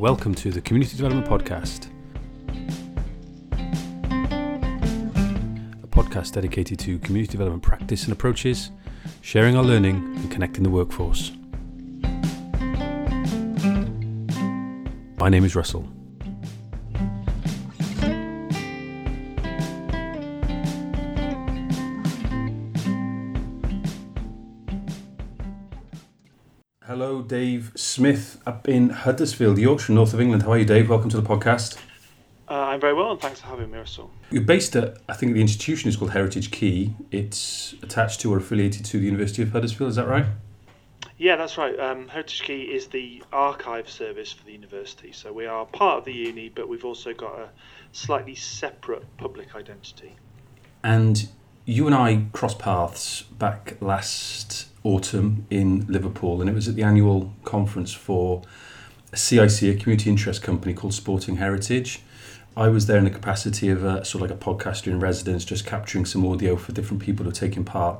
Welcome to the Community Development Podcast, a podcast dedicated to community development practice and approaches, sharing our learning and connecting the workforce. My name is Russell. Hello, Dave Smith up in Huddersfield, Yorkshire, north of England. How are you, Dave? Welcome to the podcast. I'm very well, and thanks for having me, Russell. You're based at, I think the institution is called Heritage Quay. It's attached to or affiliated to the University of Huddersfield, is that right? Yeah, that's right. Heritage Quay is the archive service for the university. So we are part of the uni, but we've also got a slightly separate public identity. And you and I crossed paths back last autumn in Liverpool, and it was at the annual conference for a CIC, a community interest company called Sporting Heritage. I was there in the capacity of a sort of like a podcaster in residence, just capturing some audio for different people who are taking part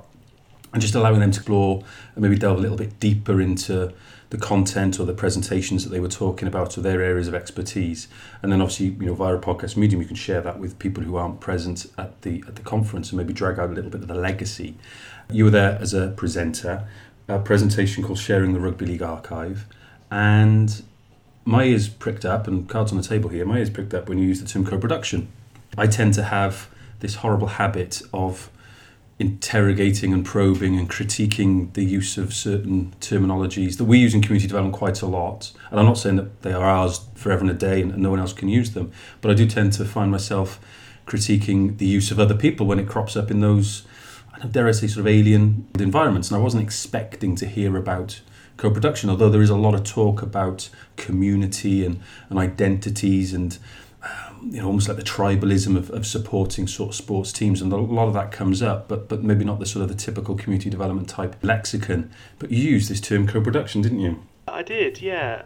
and just allowing them to explore and maybe delve a little bit deeper into the content or the presentations that they were talking about or their areas of expertise. And then obviously, you know, via a podcast medium, you can share that with people who aren't present at the conference and maybe drag out a little bit of the legacy. You were there as a presenter, a presentation called Sharing the Rugby League Archive. And my ears pricked up, and cards on the table here, my ears pricked up when you used the term co-production. I tend to have this horrible habit of interrogating and probing and critiquing the use of certain terminologies that we use in community development quite a lot. And I'm not saying that they are ours forever and a day and no one else can use them, but I do tend to find myself critiquing the use of other people when it crops up in those, dare I say, sort of alien environments. And I wasn't expecting to hear about co-production, although there is a lot of talk about community and identities and you know, almost like the tribalism of supporting sort of sports teams, and a lot of that comes up, but maybe not the sort of the typical community development type lexicon. But you used this term co-production, didn't you? I did, yeah,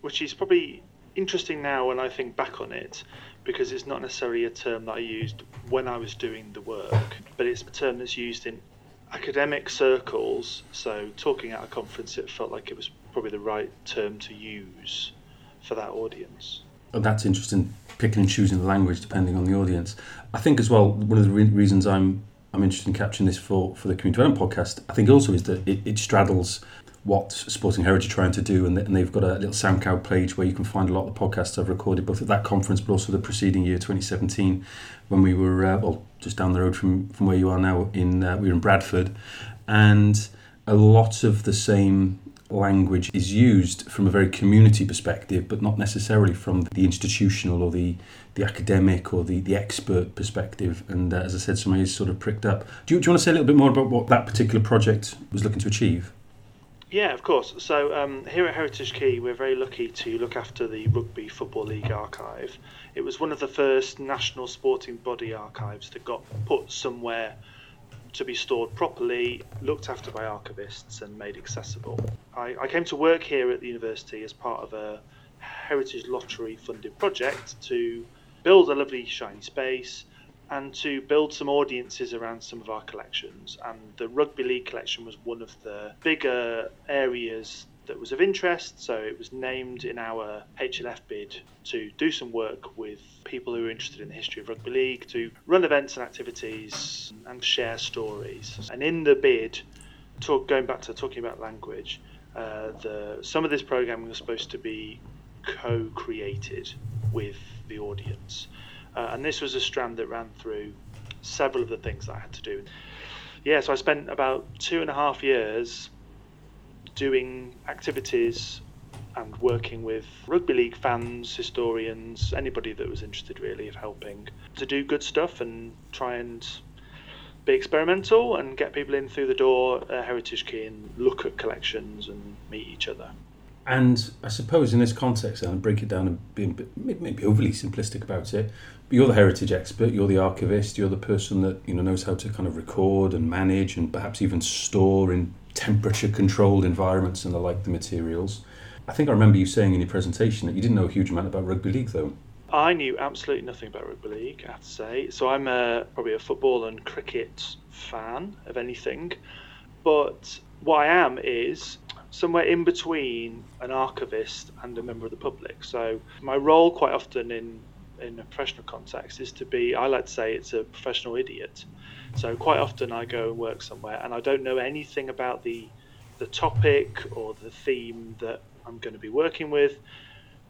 which is probably interesting now when I think back on it, because it's not necessarily a term that I used when I was doing the work, but it's a term that's used in academic circles. So talking at a conference, it felt like it was probably the right term to use for that audience. And that's interesting, picking and choosing the language depending on the audience. I think as well, one of the reasons I'm interested in capturing this for the Community Development Podcast, I think also is that it straddles what Sporting Heritage are trying to do, and they've got a little SoundCloud page where you can find a lot of the podcasts I've recorded, both at that conference but also the preceding year, 2017, when we were, just down the road from where you are now, we were in Bradford, and a lot of the same language is used from a very community perspective, but not necessarily from the institutional or the academic or the expert perspective. And as I said, some of you sort of pricked up. Do you want to say a little bit more about what that particular project was looking to achieve? Yeah, of course. So here at Heritage Quay, we're very lucky to look after the Rugby Football League Archive. It was one of the first national sporting body archives that got put somewhere to be stored properly, looked after by archivists and made accessible. I came to work here at the university as part of a Heritage Lottery funded project to build a lovely shiny space and to build some audiences around some of our collections. And the rugby league collection was one of the bigger areas that was of interest, so it was named in our HLF bid to do some work with people who are interested in the history of rugby league, to run events and activities and share stories. And in the bid, going back to talking about language, some of this programming was supposed to be co-created with the audience. And this was a strand that ran through several of the things that I had to do. Yeah, so I spent about 2.5 years doing activities and working with rugby league fans, historians, anybody that was interested really of helping to do good stuff and try and be experimental and get people in through the door at Heritage Quay and look at collections and meet each other. And I suppose in this context, and I'll break it down and be a bit, maybe overly simplistic about it, but you're the heritage expert, you're the archivist, you're the person that, you know, knows how to kind of record and manage and perhaps even store in temperature-controlled environments and the like, the materials. I think I remember you saying in your presentation that you didn't know a huge amount about rugby league, though. I knew absolutely nothing about rugby league, I have to say. So I'm probably a football and cricket fan of anything. But what I am is somewhere in between an archivist and a member of the public. So my role quite often in a professional context is to be, I like to say, it's a professional idiot. So quite often I go and work somewhere and I don't know anything about the topic or the theme that I'm going to be working with.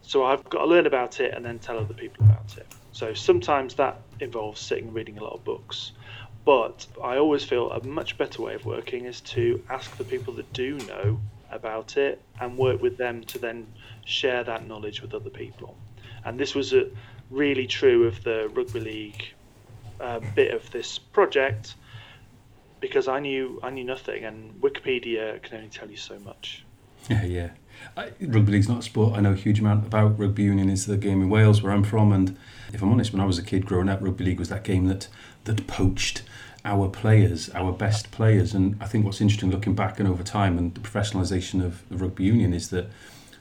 So I've got to learn about it and then tell other people about it. So sometimes that involves sitting and reading a lot of books. But I always feel a much better way of working is to ask the people that do know about it and work with them to then share that knowledge with other people. And this was really true of the rugby league bit of this project, because I knew nothing, and Wikipedia can only tell you so much. Yeah. Rugby league's not a sport I know a huge amount about. Rugby union is the game in Wales where I'm from, and if I'm honest, when I was a kid growing up, rugby league was that game that poached our players, our best players. And I think what's interesting looking back and over time and the professionalisation of the rugby union is that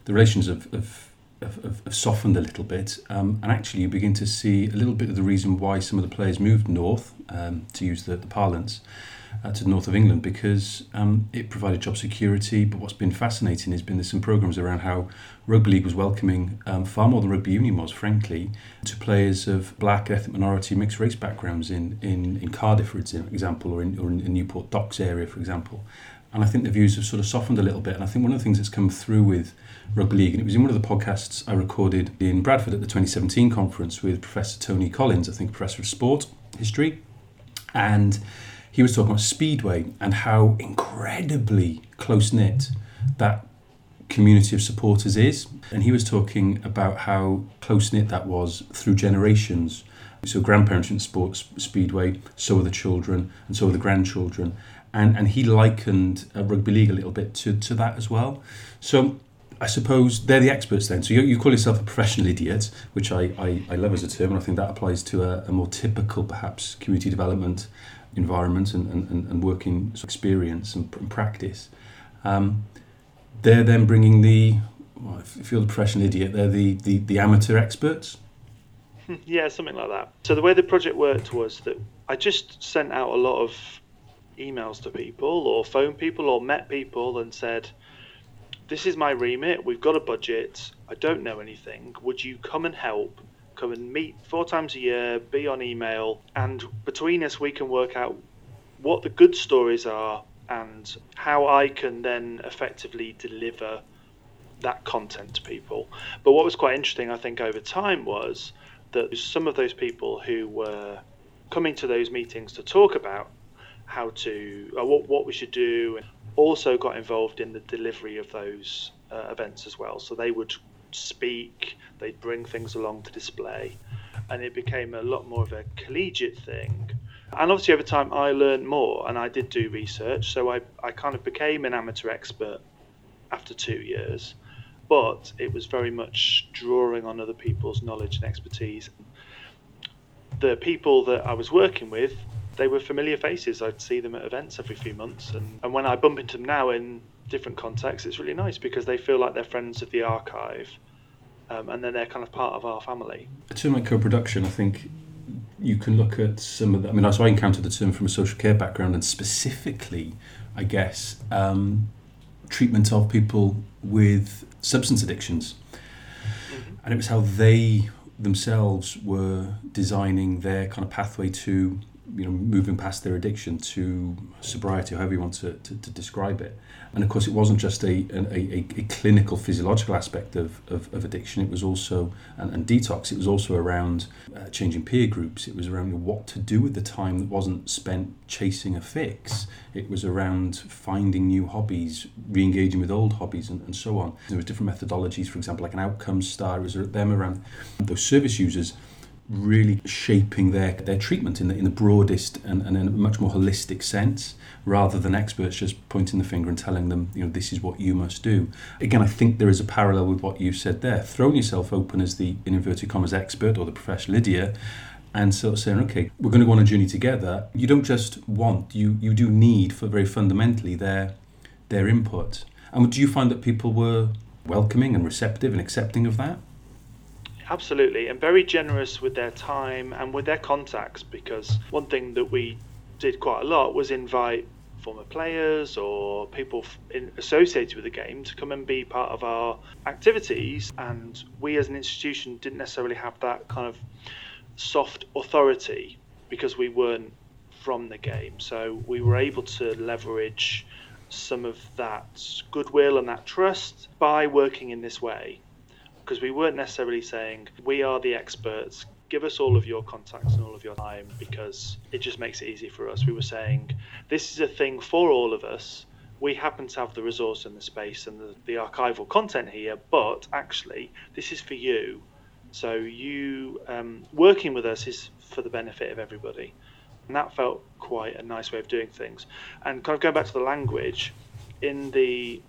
the relations have softened a little bit, and actually you begin to see a little bit of the reason why some of the players moved north, to use the parlance, to the north of England, because it provided job security. But what's been fascinating has been there's some programmes around how rugby league was welcoming, far more than rugby union was, frankly, to players of black, ethnic minority, mixed race backgrounds in Cardiff, for example, or in Newport Docks area, for example. And I think the views have sort of softened a little bit. And I think one of the things that's come through with rugby league, and it was in one of the podcasts I recorded in Bradford at the 2017 conference with Professor Tony Collins, I think Professor of Sport History, and he was talking about Speedway and how incredibly close-knit that community of supporters is. And he was talking about how close-knit that was through generations. So grandparents in sports Speedway, so are the children, and so are the grandchildren. And he likened rugby league a little bit to that as well. So I suppose they're the experts then. So you call yourself a professional idiot, which I love as a term, and I think that applies to a more typical, perhaps, community development environment and working experience and practice. They're then bringing if you're the professional idiot, they're the amateur experts. Yeah, something like that. So the way the project worked was that I just sent out a lot of emails to people or phone people or met people and said, this is my remit, we've got a budget, I don't know anything, would you come and help, come and meet 4 times a year, be on email, and between us we can work out what the good stories are and how I can then effectively deliver that content to people. But what was quite interesting, I think, over time was that some of those people who were coming to those meetings to talk about how to, what we should do, and also got involved in the delivery of those events as well. So they would speak, they'd bring things along to display, and it became a lot more of a collegiate thing. And obviously over time I learned more and I did do research, so I kind of became an amateur expert after 2 years, but it was very much drawing on other people's knowledge and expertise. The people that I was working with, they were familiar faces. I'd see them at events every few months. And when I bump into them now in different contexts, it's really nice because they feel like they're friends of the archive. And then they're kind of part of our family. A term like co-production, I think you can look at some of that. I mean, so I encountered the term from a social care background, and specifically, I guess, treatment of people with substance addictions. Mm-hmm. And it was how they themselves were designing their kind of pathway to, you know, moving past their addiction to sobriety, however you want to describe it. And of course it wasn't just a clinical physiological aspect of addiction, it was also, and detox, it was also around changing peer groups, it was around what to do with the time that wasn't spent chasing a fix, it was around finding new hobbies, re-engaging with old hobbies, and so on. There was different methodologies, for example, like an outcome star, it was them around those service users really shaping their treatment in the broadest and in a much more holistic sense, rather than experts just pointing the finger and telling them, you know, this is what you must do. Again, I think there is a parallel with what you said there, throwing yourself open as the, in inverted commas, expert or the professional idiot, and sort of saying, okay, we're going to go on a journey together. You don't just want, you do need, for very fundamentally, their input. And do you find that people were welcoming and receptive and accepting of that? Absolutely, and very generous with their time and with their contacts, because one thing that we did quite a lot was invite former players or people associated with the game to come and be part of our activities. And we as an institution didn't necessarily have that kind of soft authority because we weren't from the game. So we were able to leverage some of that goodwill and that trust by working in this way, because we weren't necessarily saying we are the experts, give us all of your contacts and all of your time because it just makes it easy for us. We were saying this is a thing for all of us. We happen to have the resource and the space and the archival content here, but actually this is for you. So you working with us is for the benefit of everybody. And that felt quite a nice way of doing things. And kind of going back to the language, in the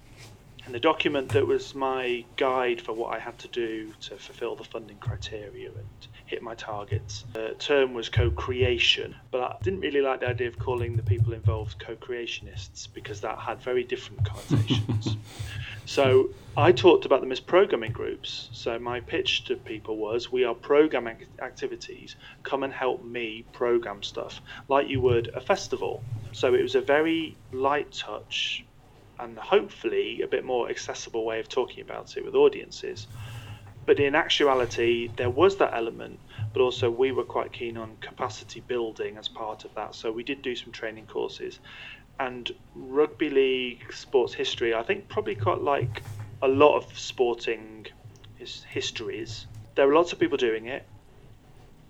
document that was my guide for what I had to do to fulfill the funding criteria and hit my targets, the term was co-creation. But I didn't really like the idea of calling the people involved co-creationists because that had very different connotations. So I talked about them as programming groups. So my pitch to people was, we are programming activities. Come and help me program stuff like you would a festival. So it was a very light touch and hopefully a bit more accessible way of talking about it with audiences. But in actuality, there was that element, but also we were quite keen on capacity building as part of that. So we did do some training courses. And rugby league sports history, I think probably quite like a lot of sporting histories, there are lots of people doing it,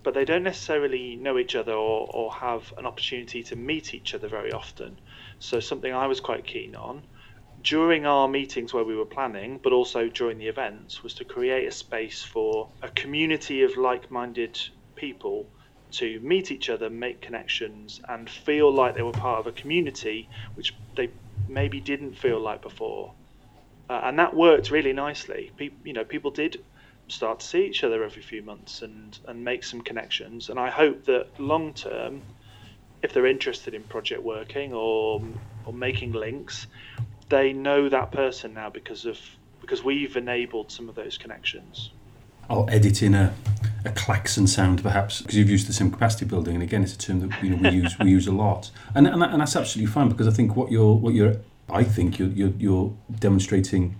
but they don't necessarily know each other or have an opportunity to meet each other very often. So something I was quite keen on during our meetings where we were planning, but also during the events, was to create a space for a community of like-minded people to meet each other, make connections, and feel like they were part of a community, which they maybe didn't feel like before. And that worked really nicely. People did start to see each other every few months and make some connections. And I hope that long term, if they're interested in project working or making links, they know that person now because we've enabled some of those connections. I'll edit in a klaxon sound, perhaps, because you've used the term capacity building, and again, it's a term that we use a lot, and that's absolutely fine, because I think you're demonstrating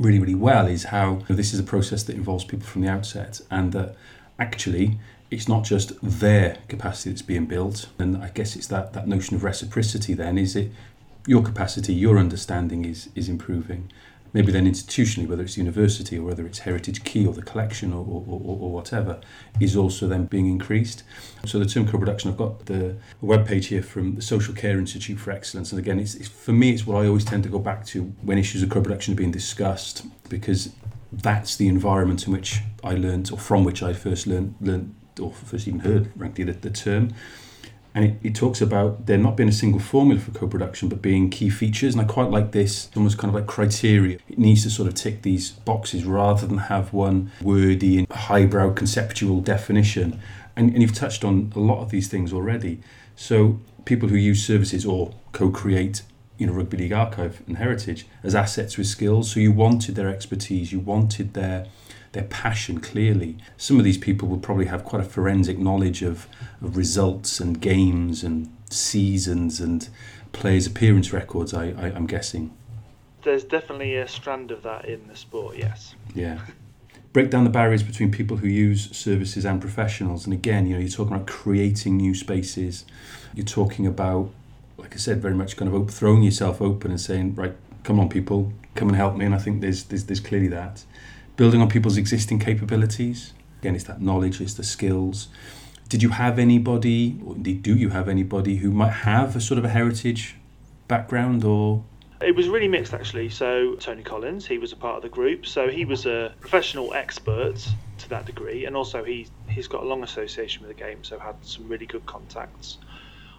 really, really well is how this is a process that involves people from the outset, and that actually it's not just their capacity that's being built, and I guess it's that notion of reciprocity. Then is it your capacity, your understanding is improving. Maybe then institutionally, whether it's university or whether it's Heritage Quay or the collection or whatever, is also then being increased. So the term co-production, I've got the webpage here from the Social Care Institute for Excellence. And again, it's for me, it's what I always tend to go back to when issues of co-production are being discussed, because that's the environment in which I learned, or from which I first learned or first even heard, frankly, the term. And it talks about there not being a single formula for co-production, but being key features. And I quite like this, almost kind of like criteria. It needs to sort of tick these boxes rather than have one wordy and highbrow conceptual definition. And you've touched on a lot of these things already. So people who use services or co-create, Rugby League Archive and Heritage as assets with skills. So you wanted their expertise, you wanted their passion, clearly. Some of these people will probably have quite a forensic knowledge of results and games and seasons and players' appearance records, I'm guessing. There's definitely a strand of that in the sport, yes. Yeah. Break down the barriers between people who use services and professionals. And again, you're talking about creating new spaces. You're talking about, like I said, very much kind of throwing yourself open and saying, right, come on, people, come and help me. And I think there's clearly that. Building on people's existing capabilities. Again, it's that knowledge, it's the skills. Did you have anybody, or indeed do you have anybody, who might have a sort of a heritage background or...? It was really mixed, actually. So Tony Collins, he was a part of the group. So he was a professional expert to that degree. And also he's got a long association with the game, so had some really good contacts.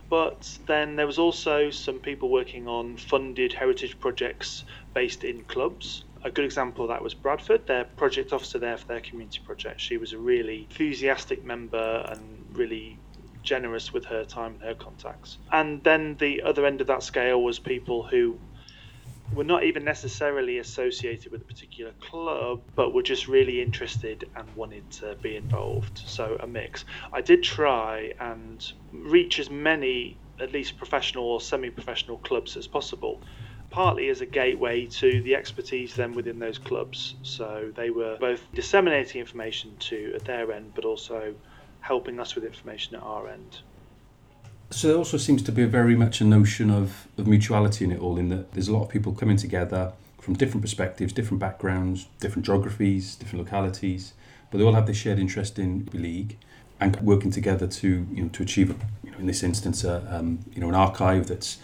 But then there was also some people working on funded heritage projects based in clubs. A good example of that was Bradford, their project officer there for their community project. She was a really enthusiastic member and really generous with her time and her contacts. And then the other end of that scale was people who were not even necessarily associated with a particular club, but were just really interested and wanted to be involved. So a mix. I did try and reach as many at least professional or semi-professional clubs as possible, partly as a gateway to the expertise then within those clubs. So they were both disseminating information to at their end, but also helping us with information at our end. So there also seems to be very much a notion of mutuality in it all, in that there's a lot of people coming together from different perspectives, different backgrounds, different geographies, different localities, but they all have this shared interest in the league and working together to achieve, in this instance, an archive that's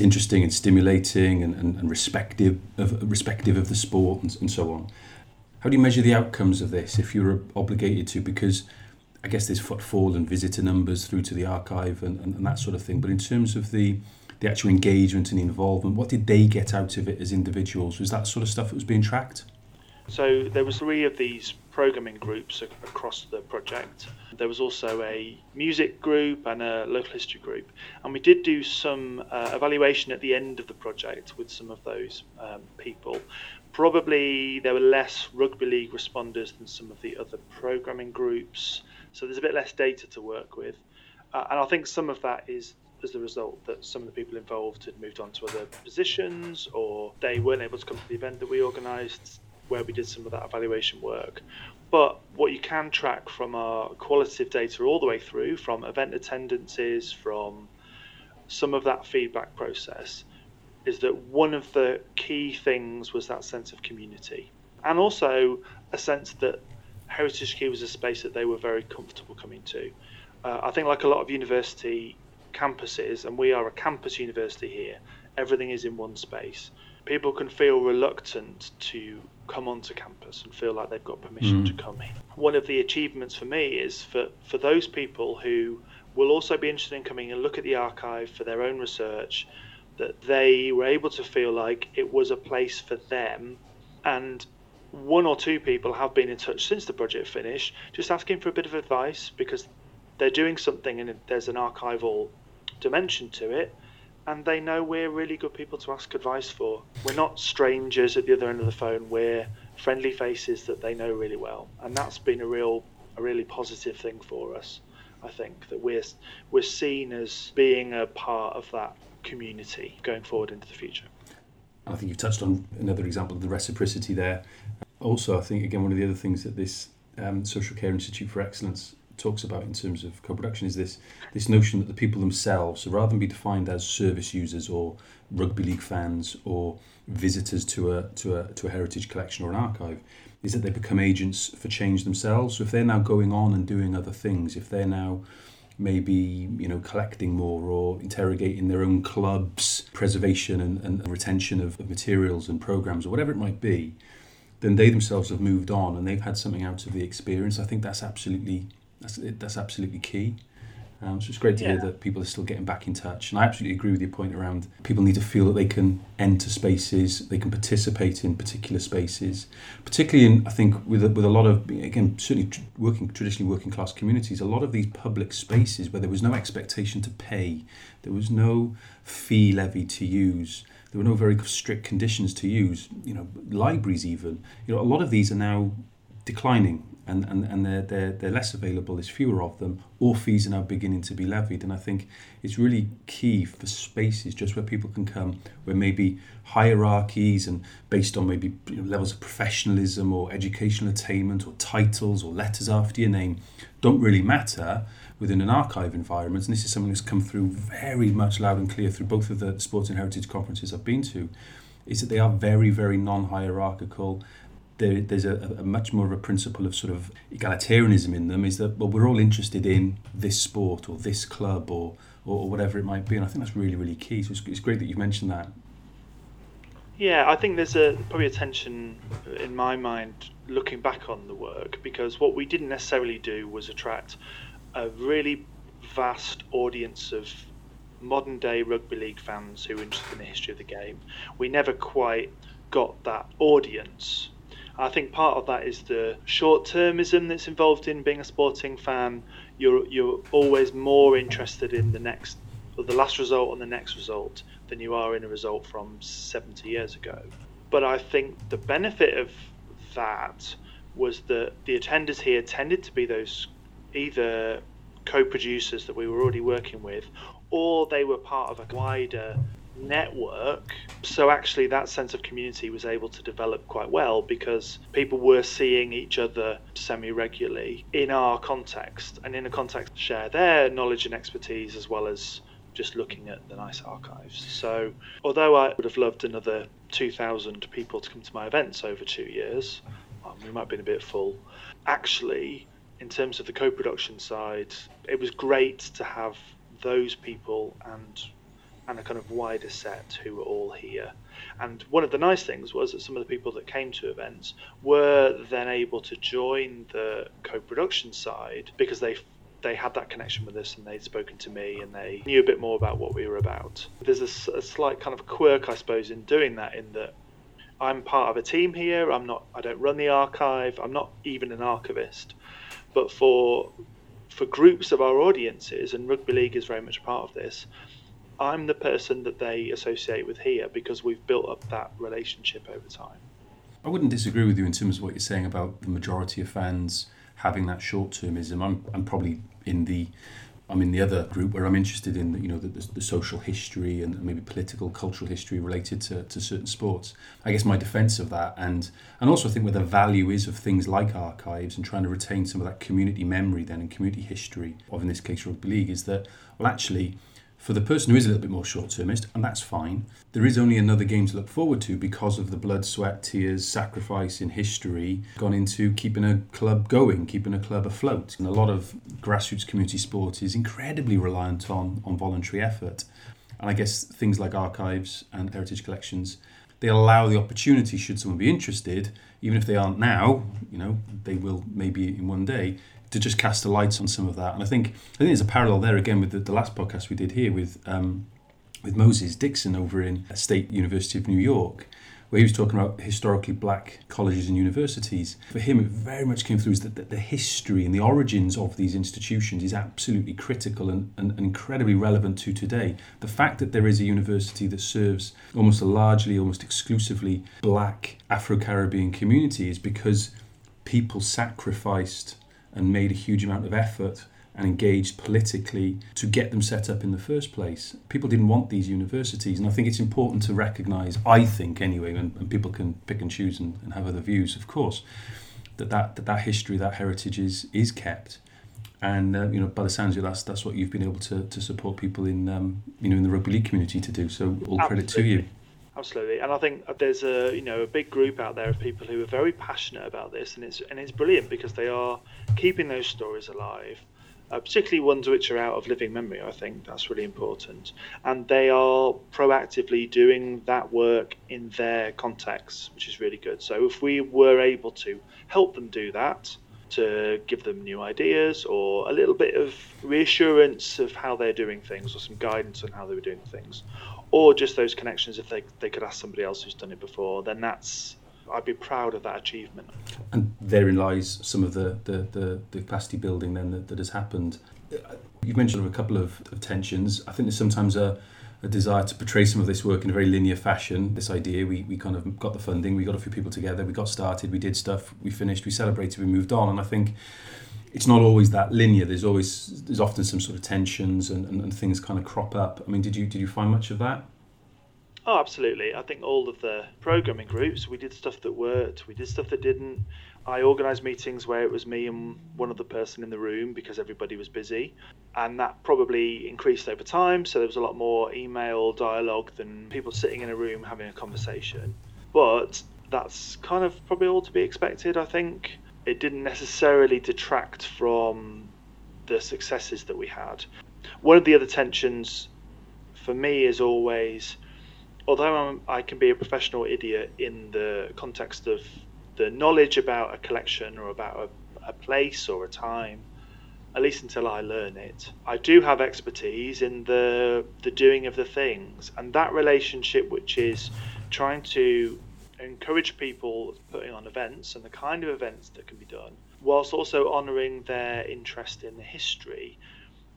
interesting and stimulating and respective of the sport and so on. How do you measure the outcomes of this if you're obligated to? Because I guess there's footfall and visitor numbers through to the archive and that sort of thing. But in terms of the actual engagement and the involvement, what did they get out of it as individuals? Was that sort of stuff that was being tracked? So there was 3 of these programming groups across the project. There was also a music group and a local history group. And we did do some evaluation at the end of the project with some of those people. Probably there were less rugby league responders than some of the other programming groups. So there's a bit less data to work with. And I think some of that is as the result that some of the people involved had moved on to other positions, or they weren't able to come to the event that we organised, where we did some of that evaluation work. But what you can track from our qualitative data all the way through, from event attendances, from some of that feedback process, is that one of the key things was that sense of community, and also a sense that Heritage Quay was a space that they were very comfortable coming to. I think like a lot of university campuses, and we are a campus university here, everything is in one space. People can feel reluctant to come onto campus and feel like they've got permission to come in. One of the achievements for me is for those people who will also be interested in coming and look at the archive for their own research, that they were able to feel like it was a place for them. And 1 or 2 people have been in touch since the project finished, just asking for a bit of advice because they're doing something and there's an archival dimension to it. And they know we're really good people to ask advice for. We're not strangers at the other end of the phone. We're friendly faces that they know really well. And that's been a really positive thing for us, I think, that we're seen as being a part of that community going forward into the future. I think you've touched on another example of the reciprocity there. Also, I think, again, one of the other things that this Social Care Institute for Excellence talks about in terms of co-production is this notion that the people themselves, so rather than be defined as service users or rugby league fans or visitors to a heritage collection or an archive, is that they become agents for change themselves. So if they're now going on and doing other things, if they're now maybe collecting more or interrogating their own club's preservation and retention of materials and programs or whatever it might be, then they themselves have moved on and they've had something out of the experience. I think that's absolutely key. So it's great to hear that people are still getting back in touch. And I absolutely agree with your point around people need to feel that they can enter spaces, they can participate in particular spaces, particularly in, I think, with a lot of, again, certainly traditionally working class communities, a lot of these public spaces where there was no expectation to pay, there was no fee levy to use, there were no very strict conditions to use, libraries even. A lot of these are now declining. And they're less available, there's fewer of them, or fees are now beginning to be levied. And I think it's really key for spaces just where people can come, where maybe hierarchies and based on maybe levels of professionalism or educational attainment or titles or letters after your name don't really matter within an archive environment. And this is something that's come through very much loud and clear through both of the Sporting Heritage conferences I've been to, is that they are very, very non-hierarchical. There's a much more of a principle of sort of egalitarianism in them, is that, well, we're all interested in this sport or this club or whatever it might be, and I think that's really, really key. So it's great that you've mentioned that. Yeah, I think there's probably a tension in my mind looking back on the work, because what we didn't necessarily do was attract a really vast audience of modern day rugby league fans who are interested in the history of the game. We never quite got that audience. I think part of that is the short-termism that's involved in being a sporting fan. You're always more interested in the last result than you are in a result from 70 years ago. But I think the benefit of that was that the attenders here tended to be those either co-producers that we were already working with or they were part of a wider network. So actually that sense of community was able to develop quite well because people were seeing each other semi-regularly in our context, and in the context share their knowledge and expertise as well as just looking at the nice archives. So although I would have loved another 2,000 people to come to my events over 2 years, we might have been a bit full. Actually, in terms of the co-production side, it was great to have those people and a kind of wider set who were all here. And one of the nice things was that some of the people that came to events were then able to join the co-production side because they had that connection with us and they'd spoken to me and they knew a bit more about what we were about. There's a slight kind of quirk, I suppose, in doing that, in that I'm part of a team here. I don't run the archive. I'm not even an archivist. But for groups of our audiences, and Rugby League is very much a part of this, I'm the person that they associate with here because we've built up that relationship over time. I wouldn't disagree with you in terms of what you're saying about the majority of fans having that short-termism. I'm probably I'm in the other group where I'm interested in the social history and maybe political, cultural history related to certain sports. I guess my defence of that, and also I think where the value is of things like archives and trying to retain some of that community memory then and community history of, in this case, rugby league, is that, well, actually, for the person who is a little bit more short-termist, and that's fine, there is only another game to look forward to because of the blood, sweat, tears, sacrifice in history gone into keeping a club going, keeping a club afloat. And a lot of grassroots community sport is incredibly reliant on voluntary effort. And I guess things like archives and heritage collections, they allow the opportunity, should someone be interested, even if they aren't now, they will maybe in one day, to just cast the lights on some of that. And I think there's a parallel there again with the last podcast we did here with Moses Dixon over in State University of New York, where he was talking about historically black colleges and universities. For him, it very much came through as that the history and the origins of these institutions is absolutely critical and incredibly relevant to today. The fact that there is a university that serves almost exclusively black Afro-Caribbean community is because people sacrificed and made a huge amount of effort and engaged politically to get them set up in the first place. People didn't want these universities, and I think it's important to recognise, I think anyway, and people can pick and choose and have other views, of course, that history, that heritage is kept. And by the sounds of it, that's what you've been able to support people in in the rugby league community to do. So all credit to you. Absolutely, and I think there's a big group out there of people who are very passionate about this, and it's brilliant because they are keeping those stories alive, particularly ones which are out of living memory. I think that's really important, and they are proactively doing that work in their context, which is really good. So if we were able to help them do that, to give them new ideas or a little bit of reassurance of how they're doing things or some guidance on how they were doing things, or just those connections, if they could ask somebody else who's done it before, then I'd be proud of that achievement. And therein lies some of the capacity building then that has happened. You've mentioned a couple of tensions. I think there's sometimes a desire to portray some of this work in a very linear fashion. This idea, we kind of got the funding, we got a few people together, we got started, we did stuff, we finished, we celebrated, we moved on. And I think it's not always that linear. There's often some sort of tensions and things kind of crop up. I mean, did you find much of that? Oh, absolutely. I think all of the programming groups, we did stuff that worked, we did stuff that didn't. I organised meetings where it was me and one other person in the room because everybody was busy. And that probably increased over time. So there was a lot more email dialogue than people sitting in a room having a conversation. But that's kind of probably all to be expected, I think. It didn't necessarily detract from the successes that we had. One of the other tensions for me is always, although I can be a professional idiot in the context of the knowledge about a collection or about a place or a time, at least until I learn it, I do have expertise in the doing of the things. And that relationship, which is trying to encourage people putting on events and the kind of events that can be done, whilst also honouring their interest in the history,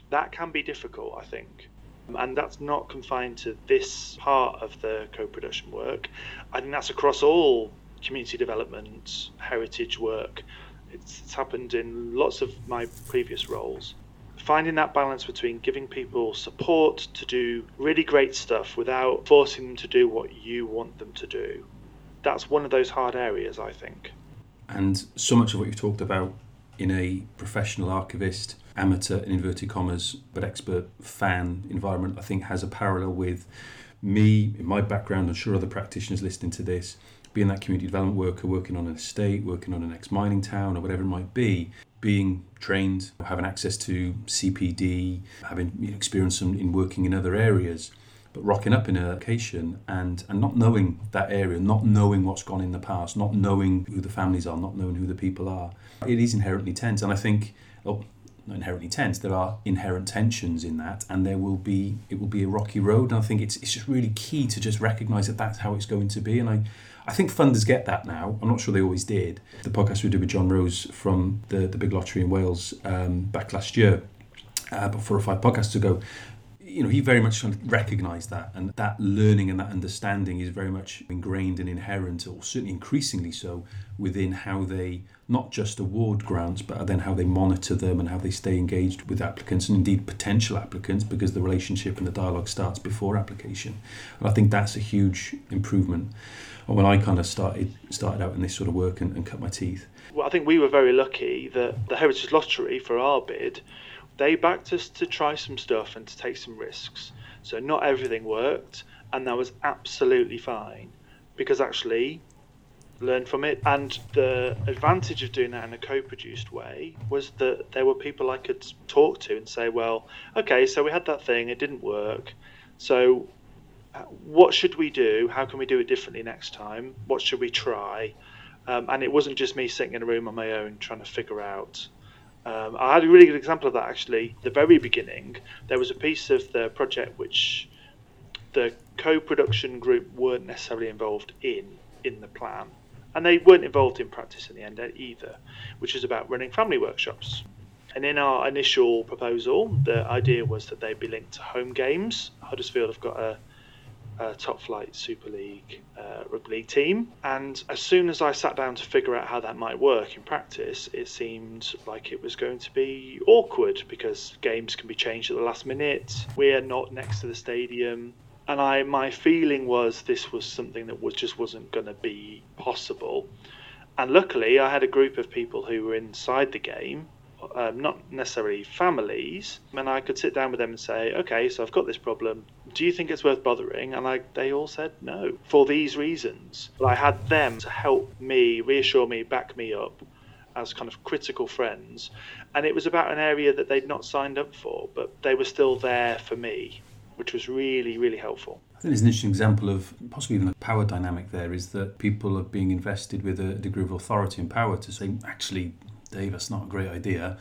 that can be difficult, I think. And that's not confined to this part of the co-production work. I think that's across all community development, heritage work. It's happened in lots of my previous roles. finding that balance between giving people support to do really great stuff without forcing them to do what you want them to do. That's one of those hard areas, I think. And so much of what you've talked about in a professional archivist, amateur in inverted commas, but expert fan environment, I think has a parallel with me, in my background, I'm sure other practitioners listening to this, being that community development worker, working on an estate, working on an ex-mining town or whatever it might be, being trained, having access to CPD, having experience in working in other areas, but rocking up in a location and not knowing that area, not knowing what's gone in the past, not knowing who the families are, not knowing who the people are. It is inherently tense. And I think, not inherently tense, there are inherent tensions in that, and it will be a rocky road. And I think it's just really key to just recognise that that's how it's going to be. And I think funders get that now. I'm not sure they always did. The podcast we did with John Rose from the Big Lottery in Wales back last year, about 4 or 5 podcasts ago, he very much recognised that, and that learning and that understanding is very much ingrained and inherent, or certainly increasingly so, within how they not just award grants, but then how they monitor them and how they stay engaged with applicants and indeed potential applicants, because the relationship and the dialogue starts before application. And I think that's a huge improvement. When I kind of started out in this sort of work and cut my teeth. Well, I think we were very lucky that the Heritage Lottery, for our bid, they backed us to try some stuff and to take some risks. So not everything worked, and that was absolutely fine, because actually learn from it. And the advantage of doing that in a co-produced way was that there were people I could talk to and say, well, okay, so we had that thing, it didn't work. So what should we do? How can we do it differently next time? What should we try? And it wasn't just me sitting in a room on my own trying to figure out. I had a really good example of that, actually. The very beginning, there was a piece of the project which the co-production group weren't necessarily involved in the plan. And they weren't involved in practice in the end either, which is about running family workshops. And in our initial proposal, the idea was that they'd be linked to home games. Huddersfield have got a top flight Super League rugby league team, and as soon as I sat down to figure out how that might work in practice, it seemed like it was going to be awkward because games can be changed at the last minute, we're not next to the stadium, and my feeling was this was something that just wasn't going to be possible. And luckily I had a group of people who were inside the game, not necessarily families, and I could sit down with them and say, okay, so I've got this problem, do you think it's worth bothering? And they all said no, for these reasons. But I had them to help me, reassure me, back me up as kind of critical friends. And it was about an area that they'd not signed up for, but they were still there for me, which was really, really helpful. I think it's an interesting example of possibly even a power dynamic there, is that people are being invested with a degree of authority and power to say, actually, Dave, that's not a great idea,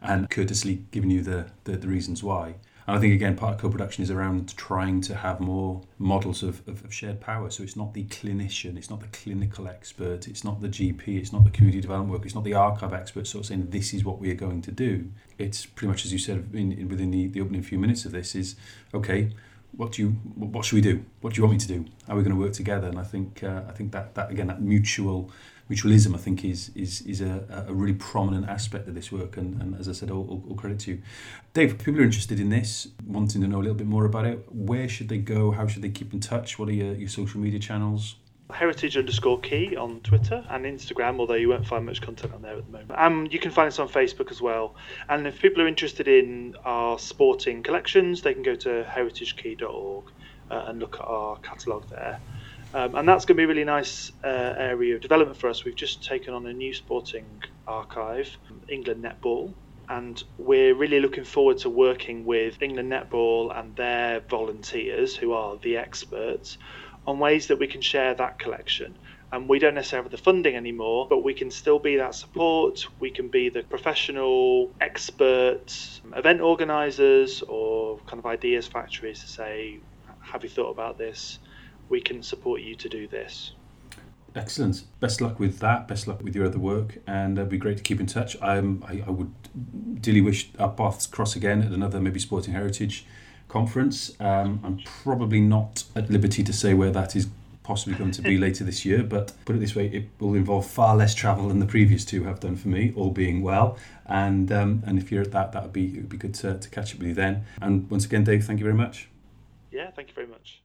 and courteously giving you the reasons why. And I think, again, part of co-production is around trying to have more models of shared power. So it's not the clinician, it's not the clinical expert, it's not the GP, it's not the community development worker, it's not the archive expert sort of saying this is what we are going to do. It's pretty much, as you said, within the opening few minutes of this, is, okay, what should we do? What do you want me to do? How are we going to work together? And I think that again, that mutualism, I think, is a really prominent aspect of this work. And as I said, all credit to you. Dave, if people are interested in this, wanting to know a little bit more about it, where should they go? How should they keep in touch? What are your social media channels? Heritage_Quay on Twitter and Instagram, although you won't find much content on there at the moment. You can find us on Facebook as well. And if people are interested in our sporting collections, they can go to heritagequay.org and look at our catalogue there. And that's going to be a really nice area of development for us. We've just taken on a new sporting archive, England Netball, and we're really looking forward to working with England Netball and their volunteers, who are the experts, on ways that we can share that collection. And we don't necessarily have the funding anymore, but we can still be that support. We can be the professional experts, event organisers, or kind of ideas factories to say, have you thought about this? We can support you to do this. Excellent. Best luck with that. Best luck with your other work, and it'd be great to keep in touch. I would dearly wish our paths cross again at another maybe Sporting Heritage conference. I'm probably not at liberty to say where that is possibly going to be later this year, but put it this way, it will involve far less travel than the previous two have done for me, all being well. And if you're at that, it would be good to catch up with you then. And once again, Dave, thank you very much. Yeah, thank you very much.